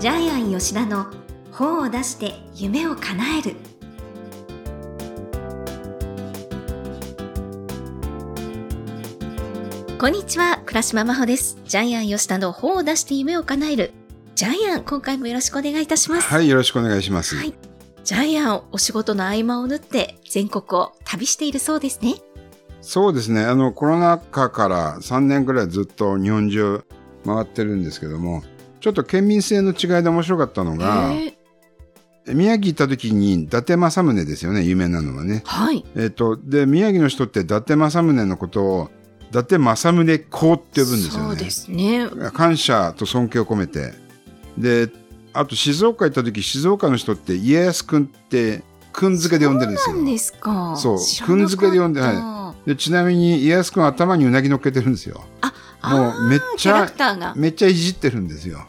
ジャイアン吉田の本を出して夢を叶える。こんにちは、倉島真帆です。ジャイアン吉田の本を出して夢を叶える。ジャイアン、今回もよろしくお願いいたします。はい、よろしくお願いします、はい、ジャイアン、お仕事の合間を縫って全国を旅しているそうですね。そうですね、コロナ禍から3年ぐらいずっと日本中回ってるんですけども、ちょっと県民性の違いで面白かったのが、宮城行った時に伊達政宗ですよね、有名なのはね。はい。で、宮城の人って伊達政宗のことを伊達政宗公って呼ぶんですよね。そうですね。感謝と尊敬を込めて。で、あと静岡行った時、静岡の人って家康くんってくん付けで呼んでるんですよ。そうなんですか。そう、くん付けで呼んで、はい。で、ちなみに家康くん頭にうなぎ乗っけてるんですよ。あ、もうめっちゃいじってるんですよ。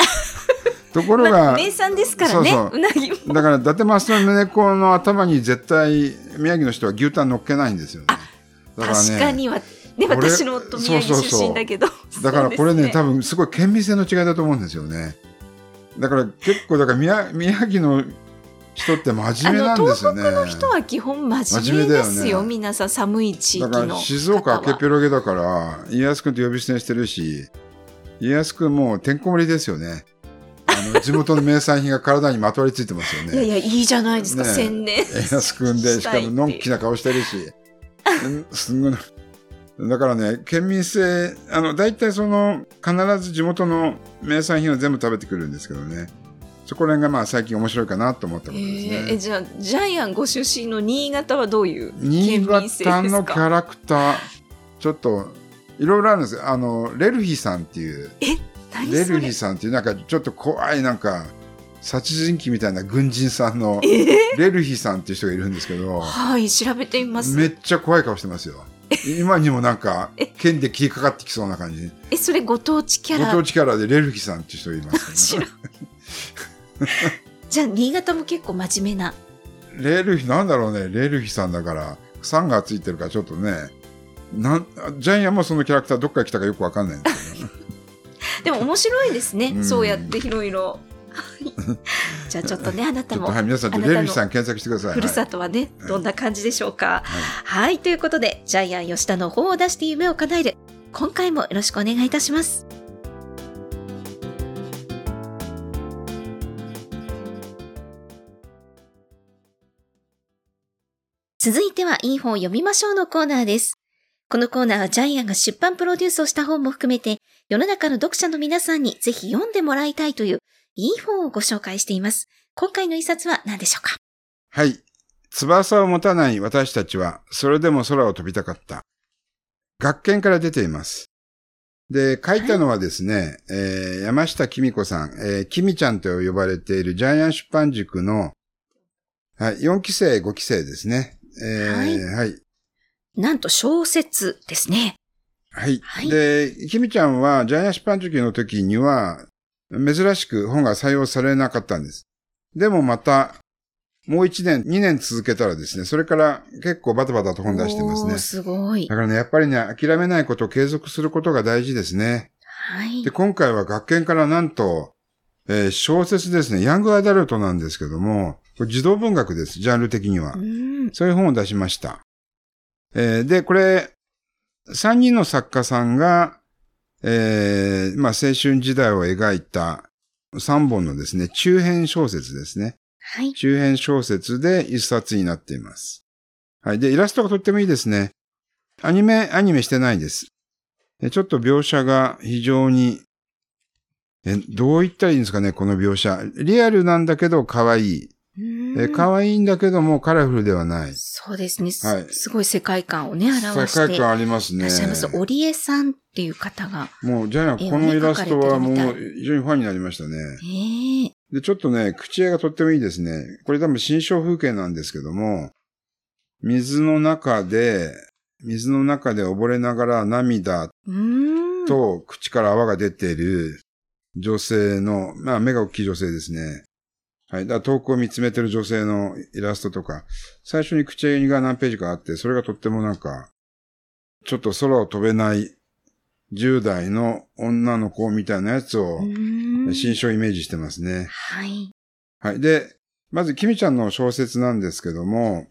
ところが、まあ、名産ですからね。そうそう、うなぎも。だから伊達政宗公の頭に絶対宮城の人は牛タン乗っけないんですよね。だからね、確かにはね、私の夫宮城出身だけど、そうそうそう、だからこれね、多分すごい県民性の違いだと思うんですよね。だから結構、だから 宮城の人って真面目なんですよね。東北の人は基本真面目ですよ。皆さん寒い地域の方は。だから静岡明けっぴろげだから家康くんと呼び捨てしてるし、家康くんもうてんこ盛りですよね。地元の名産品が体にまとわりついてますよね。いやいや、いいじゃないですか、ね、千年。家康くんでしかものんきな顔してるし、すんごい。だからね、県民性、だいたいその必ず地元の名産品を全部食べてくるんですけどね。そこら辺がまあ最近面白いかなと思ったことですね。じゃあジャイアンご出身の新潟はどういう県民性ですか？新潟のキャラクター、ちょっといろいろあるんですよ。レルヒさんっていうレルヒさんっていうなんかちょっと怖いなんか殺人鬼みたいな軍人さんのレルヒさんっていう人がいるんですけど、はい、調べてみます。めっちゃ怖い顔してますよ。今にもなんか剣で切りかかってきそうな感じ。それご当地キャラ。ご当地キャラでレルヒさんっていう人がいます、ね。じゃあ新潟も結構真面目な。レルヒなんだろうね。レルヒさんだからさんがついてるからちょっとね、ジャイアンもそのキャラクターどっから来たかよくわかんないんですけど、ね。でも面白いですね。そうやっていろいろ。じゃあちょっとね、あなたも、はい、皆さんレルヒさん検索してください。ふるさとはね、はい、どんな感じでしょうか。はい、はい、ということでジャイアン吉田の本を出して夢を叶える。今回もよろしくお願いいたします。続いては、いい本を読みましょうのコーナーです。このコーナーはジャイアンが出版プロデュースをした本も含めて、世の中の読者の皆さんにぜひ読んでもらいたいといういい本をご紹介しています。今回の一冊は何でしょうか？はい。翼を持たない私たちは、それでも空を飛びたかった。学研から出ています。で、書いたのはですね、はい、山下紀美子さん、紀美ちゃんと呼ばれているジャイアン出版塾の、はい、4期生、5期生ですね。はい、はい。なんと小説ですね。はい。はい、で、きみちゃんはジャイアン出版塾の時には珍しく本が採用されなかったんです。でもまたもう1年、2年続けたらですね、それから結構バタバタと本出してますね。すごい。だからね、やっぱりね、諦めないことを継続することが大事ですね。はい。で、今回は学研からなんと、小説ですね、ヤングアダルトなんですけども、これ児童文学です、ジャンル的には。そういう本を出しました。で、これ、3人の作家さんが、まあ、青春時代を描いた3本のですね、中編小説ですね。はい。中編小説で一冊になっています。はい。で、イラストがとってもいいですね。アニメしてないです。ちょっと描写が非常に、どう言ったらいいんですかね、この描写。リアルなんだけど可愛い。可愛いんだけどもカラフルではない。そうですね。はい、すごい世界観をね、表して。世界観ありますね。いらっしゃいます。織江さんっていう方が。もう、ジャイアン、このイラストはもう非常にファンになりましたね。で、ちょっとね、口絵がとってもいいですね。これ多分新象風景なんですけども、水の中で溺れながら涙と口から泡が出ている女性の、まあ目が大きい女性ですね。はい。だから遠くを見つめてる女性のイラストとか、最初に口絵が何ページかあって、それがとってもなんか、ちょっと空を飛べない10代の女の子みたいなやつを、新書をイメージしてますね。はい。はい。で、まず、キミちゃんの小説なんですけども、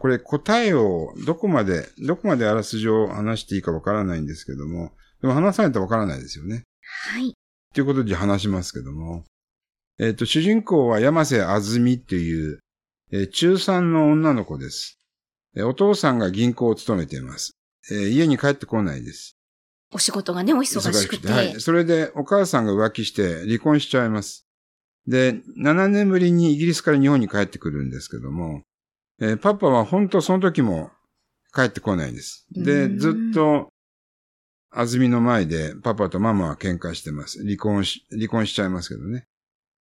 これ答えをどこまであらすじを話していいかわからないんですけども、でも話さないとわからないですよね。はい。ということで話しますけども、主人公は山瀬あずみっていう、中3の女の子です。お父さんが銀行を勤めています。家に帰ってこないです。お仕事がね、お忙しくて。はい。それでお母さんが浮気して離婚しちゃいます。で、7年ぶりにイギリスから日本に帰ってくるんですけども、パパは本当その時も帰ってこないです。で、ずっと、あずみの前でパパとママは喧嘩してます。離婚しちゃいますけどね。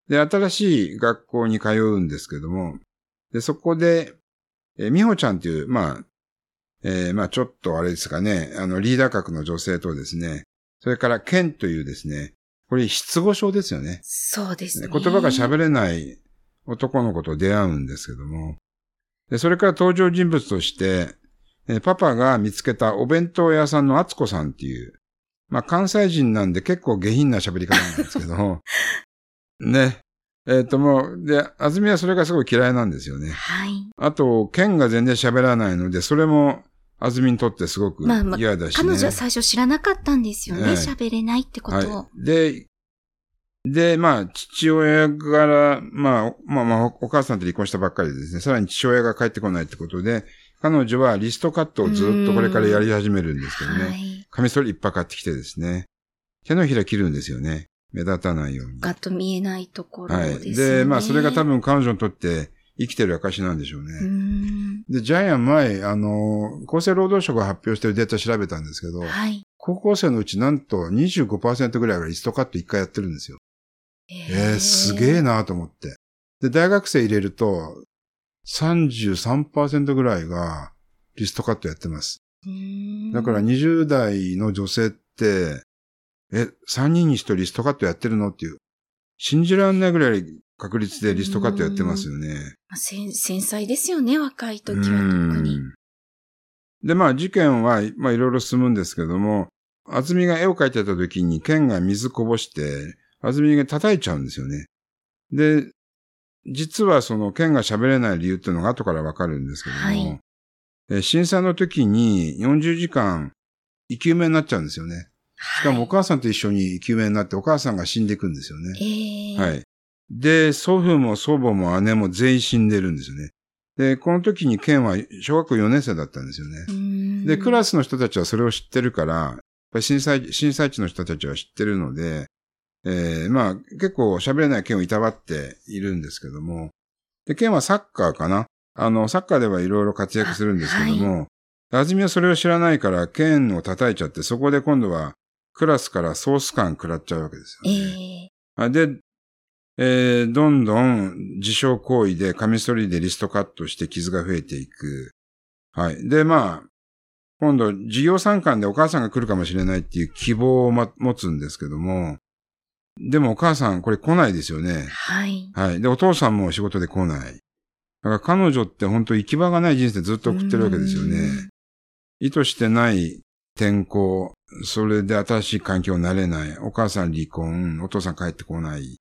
で、新しい学校に通うんですけども、で、そこで、美穂ちゃんっていう、ちょっとあれですかね、リーダー格の女性とですね、それから、ケンというですね、これ、失語症ですよね。そうですね。言葉が喋れない男の子と出会うんですけども。で、それから登場人物として、パパが見つけたお弁当屋さんの厚子さんっていう、関西人なんで結構下品な喋り方なんですけど、ね。あずみはそれがすごい嫌いなんですよね。はい。あと、ケンが全然喋らないので、それも、あずみにとってすごく嫌だし、ね。彼女は最初知らなかったんですよね。喋れないってことを。はい、で、父親から、お母さんと離婚したばっかりですね。さらに父親が帰ってこないってことで、彼女はリストカットをずっとこれからやり始めるんですけどね。はい、カミソリいっぱい買ってきてですね。手のひら切るんですよね。目立たないように。ガッと見えないところですね。はい。で、それが多分彼女にとって、生きてる証なんでしょうね。で、ジャイアン前、厚生労働省が発表してるデータ調べたんですけど、はい、高校生のうちなんと 25% ぐらいがリストカット1回やってるんですよ。すげえなと思って。で、大学生入れると 33% ぐらいがリストカットやってます。だから20代の女性って、3人に1人リストカットやってるのっていう、信じらんないぐらい確率でリストカットやってますよね。繊細ですよね、若い時は特に。で、事件は、いろいろ進むんですけども、あずみが絵を描いてた時に、剣が水こぼして、あずみが叩いちゃうんですよね。で、実はその剣が喋れない理由っていうのが後からわかるんですけども、はい、震災の時に40時間、生き埋めになっちゃうんですよね。しかもお母さんと一緒に生き埋めになって、お母さんが死んでいくんですよね。はい。で、祖父も祖母も姉も全員死んでるんですよね。で、この時にケンは小学校4年生だったんですよね。で、クラスの人たちはそれを知ってるから、やっぱり震災地の人たちは知ってるので、結構喋れないケンをいたわっているんですけども、で、ケンはサッカーかな。サッカーではいろいろ活躍するんですけども、あずみはそれを知らないから、ケンを叩いちゃって、そこで今度はクラスからソース感食らっちゃうわけですよね。で、どんどん自傷行為でカミソリでリストカットして傷が増えていく。はい。で、今度、授業参観でお母さんが来るかもしれないっていう希望を持つんですけども、でもお母さんこれ来ないですよね。はい。はい。で、お父さんも仕事で来ない。だから彼女って本当行き場がない人生ずっと送ってるわけですよね。意図してない転校、それで新しい環境になれない、お母さん離婚、お父さん帰ってこない。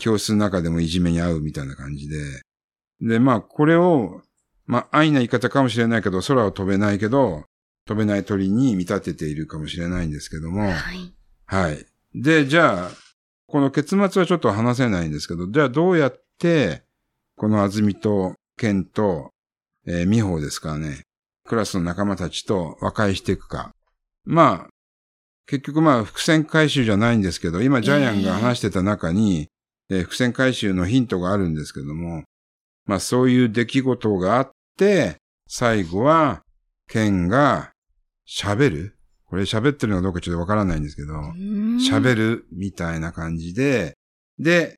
教室の中でもいじめに遭うみたいな感じで。で、これを、安易な言い方かもしれないけど、空を飛べないけど、飛べない鳥に見立てているかもしれないんですけども。はい。はい。で、じゃあ、この結末はちょっと話せないんですけど、じゃあどうやって、このあずみと、ケンと、美穂ですからね、クラスの仲間たちと和解していくか。結局伏線回収じゃないんですけど、今ジャイアンが話してた中に、伏線回収のヒントがあるんですけども、そういう出来事があって、最後は、ケンが喋る？これ喋ってるのかどうかちょっとわからないんですけど、喋るみたいな感じで、で、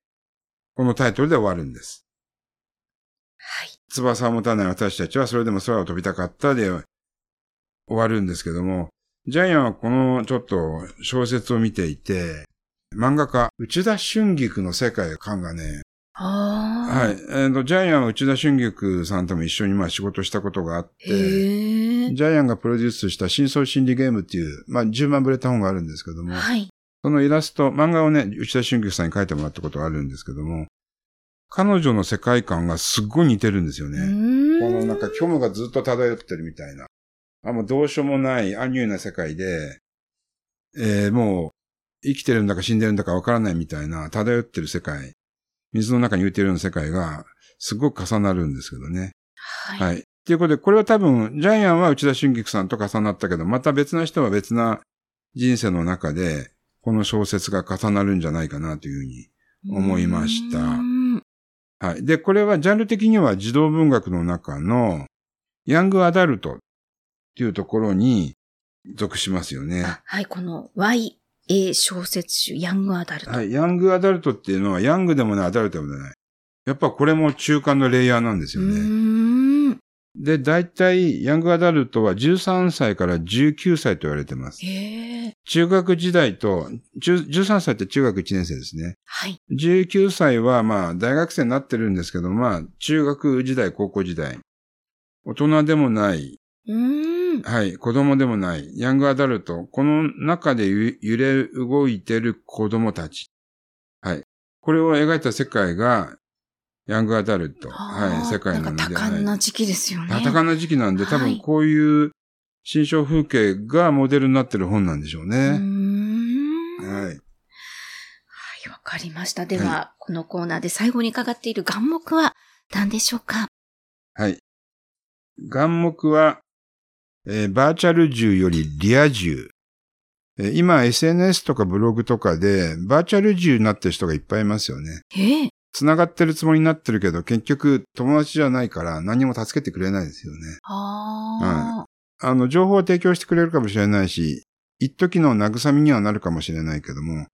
このタイトルで終わるんです。はい。翼を持たない私たちはそれでも空を飛びたかったで終わるんですけども、ジャイアンはこのちょっと小説を見ていて、漫画家、内田春菊の世界観がね、はい。ジャイアンは内田春菊さんとも一緒に仕事したことがあって、ね。ジャイアンがプロデュースした深層心理ゲームっていう、まあ、10万部売れた本があるんですけども、はい、そのイラスト、漫画をね、内田俊菊さんに書いてもらったことがあるんですけども、彼女の世界観がすっごい似てるんですよね。このなんか虚無がずっと漂ってるみたいな。あ、もうどうしようもないアニューな世界で、もう生きてるんだか死んでるんだかわからないみたいな漂ってる世界。水の中に浮いてるような世界がすごく重なるんですけどね。はい。はい。っていうことで、これは多分、ジャイアンは内田俊菊さんと重なったけど、また別な人は別な人生の中で、この小説が重なるんじゃないかなというふうに思いました。はい。で、これはジャンル的には児童文学の中の、ヤングアダルトっていうところに属しますよね。はい、この Y。小説集、ヤングアダルト。はい、ヤングアダルトっていうのは、ヤングでもない、アダルトでもない。やっぱこれも中間のレイヤーなんですよね。で、大体、ヤングアダルトは13歳から19歳と言われてます。中学時代と、13歳って中学1年生ですね。はい。19歳は、まあ、大学生になってるんですけど、まあ、中学時代、高校時代。大人でもない。はい。子供でもない。ヤングアダルト。この中で揺れ動いてる子供たち。はい。これを描いた世界が、ヤングアダルト。はい。世界なんで。多感な時期ですよね。多感な時期なんで、多分こういう心象風景がモデルになってる本なんでしょうね。はい。はい、わかりました。では、はい、このコーナーで最後に伺っている願目は何でしょうか？はい。願目は、バーチャル銃よりリア銃。今 SNS とかブログとかでバーチャル銃になってる人がいっぱいいますよね。繋がってるつもりになってるけど結局友達じゃないから何も助けてくれないですよね。うん、情報を提供してくれるかもしれないし、一時の慰みにはなるかもしれないけども、まあ、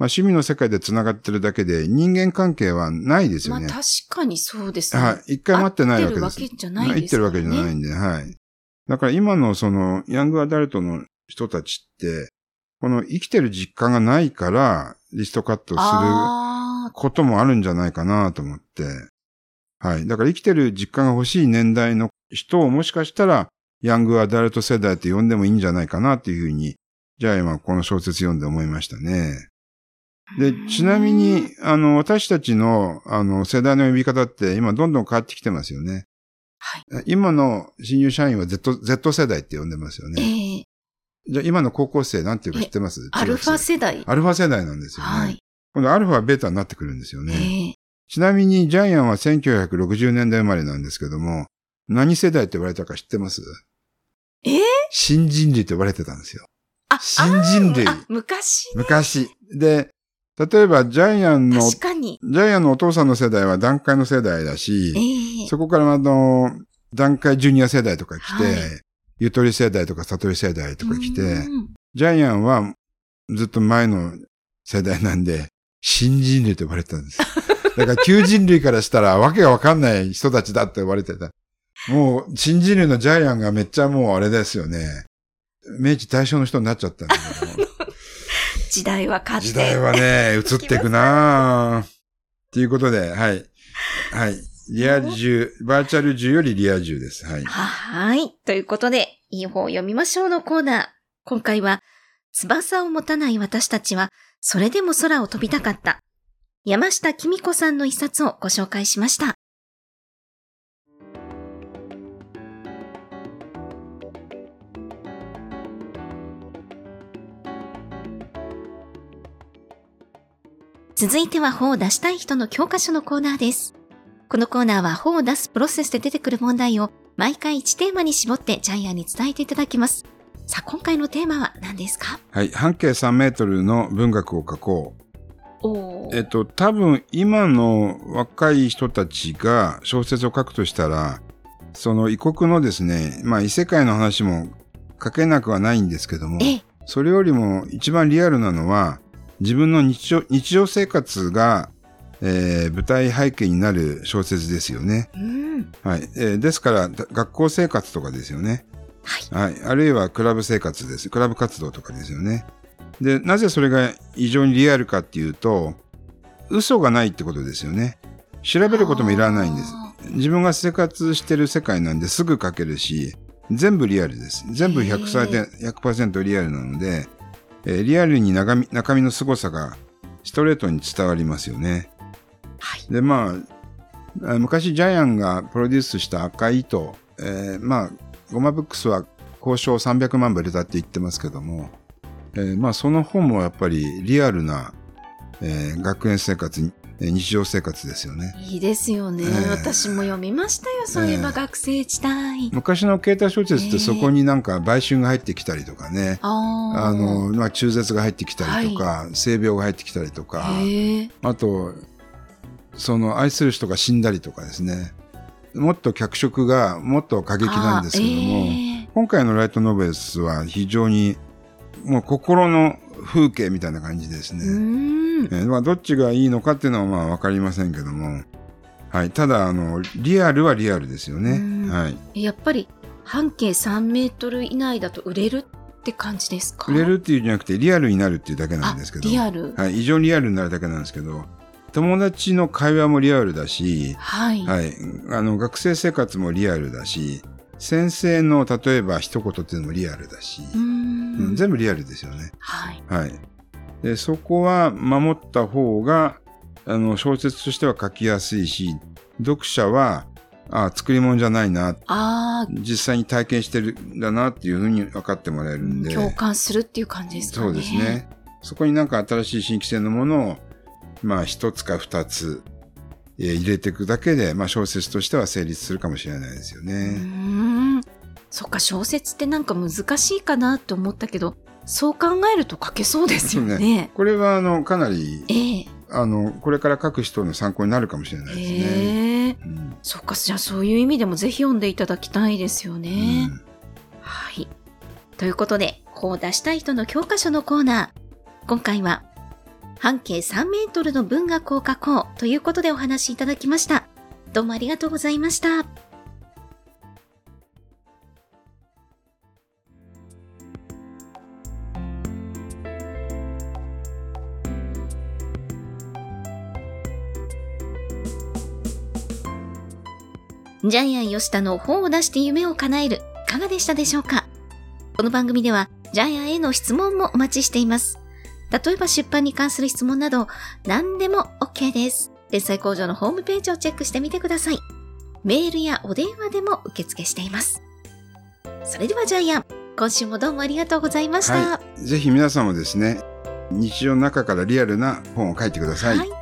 趣味の世界で繋がってるだけで人間関係はないですよね。まあ確かにそうですね。はい。一回待ってないわけです。会ってるわけじゃないですよね。会ってるわけじゃないんで、はい。だから今のそのヤングアダルトの人たちって、この生きてる実感がないからリストカットすることもあるんじゃないかなと思って。はい。だから生きてる実感が欲しい年代の人をもしかしたらヤングアダルト世代って呼んでもいいんじゃないかなっていうふうに、じゃあ今この小説読んで思いましたね。で、ちなみに、私たちの、世代の呼び方って今どんどん変わってきてますよね。はい、今の新入社員は Z 世代って呼んでますよね。じゃあ今の高校生なんていうか知ってます？アルファ世代。アルファ世代なんですよね。はい。今度アルファベータになってくるんですよね。ちなみにジャイアンは1960年代生まれなんですけども、何世代って言われたか知ってます？新人類って呼ばれてたんですよ。あ、新人類。昔、ね。昔。で、例えば、ジャイアンのお父さんの世代は団塊の世代だし、そこから団塊ジュニア世代とか来て、はい、ゆとり世代とか悟り世代とか来て、ジャイアンはずっと前の世代なんで、新人類と呼ばれてたんです。だから旧人類からしたらわけがわかんない人たちだって呼ばれてた。もう、新人類のジャイアンがめっちゃもうあれですよね。明治大正の人になっちゃったんだけど。時代は変わって。時代はね、移っていくなぁ。ということで、はい。はい。リア充、バーチャル充よりリア充です。はい。はい。ということで、いい方を読みましょうのコーナー。今回は、翼を持たない私たちは、それでも空を飛びたかった。山下紀美子さんの一冊をご紹介しました。続いては本を出したい人の教科書のコーナーです。このコーナーは本を出すプロセスで出てくる問題を毎回1テーマに絞ってジャイアンに伝えていただきます。さあ、今回のテーマは何ですか？はい、半径3メートルの文学を書こう。多分今の若い人たちが小説を書くとしたら、その異国のですね、まあ異世界の話も書けなくはないんですけども、それよりも一番リアルなのは、自分の日常生活が、舞台背景になる小説ですよね。はい。ですから、学校生活とかですよね。はい。はい。あるいはクラブ生活です。クラブ活動とかですよね。で、なぜそれが異常にリアルかっていうと、嘘がないってことですよね。調べることもいらないんです。自分が生活してる世界なんですぐ書けるし、全部リアルです。全部 100% リアルなので、リアルに中身の凄さがストレートに伝わりますよね。はい、でまあ昔ジャイアンがプロデュースした赤い糸、まあゴマブックスは交渉300万部売れたって言ってますけども、まあその本もやっぱりリアルな、学園生活に日常生活ですよね。いいですよね。私も読みましたよ。そういえば学生時代。昔の携帯小説ってそこになんか売春が入ってきたりとかね。まあ、中絶が入ってきたりとか、はい、性病が入ってきたりとか、あとその愛する人が死んだりとかですね。もっと脚色がもっと過激なんですけども、今回のライトノベルスは非常にもう心の風景みたいな感じですね。まあ、どっちがいいのかっていうのはまあ分かりませんけども、はい、ただリアルはリアルですよね。はい、やっぱり半径3メートル以内だと売れるって感じですか？売れるっていうじゃなくてリアルになるっていうだけなんですけど、リアル、はい、異常にリアルになるだけなんですけど、友達の会話もリアルだし、はいはい、学生生活もリアルだし、先生の例えば一言っていうのもリアルだし、全部リアルですよね。はい、はいでそこは守った方が小説としては書きやすいし、読者は作り物じゃないな、実際に体験してるんだなっていうふうに分かってもらえるんで、共感するっていう感じですかね。そうですね。そこになんか新しい新規性のものをまあ一つか二つ入れていくだけで、まあ、小説としては成立するかもしれないですよね。そっか、小説ってなんか難しいかなと思ったけど、そう考えると書けそうですよね。これはかなり、これから書く人の参考になるかもしれないですね。そっか、じゃあそういう意味でもぜひ読んでいただきたいですよね。はい。ということで、本を出したい人の教科書のコーナー。今回は、半径3メートルの文学を書こうということでお話しいただきました。どうもありがとうございました。ジャイアン吉田の本を出して夢を叶える、いかがでしたでしょうか？この番組ではジャイアンへの質問もお待ちしています。例えば出版に関する質問など何でも OK です。天才工場のホームページをチェックしてみてください。メールやお電話でも受付しています。それではジャイアン、今週もどうもありがとうございました。はい、ぜひ皆さんもですね、日常の中からリアルな本を書いてください。はい。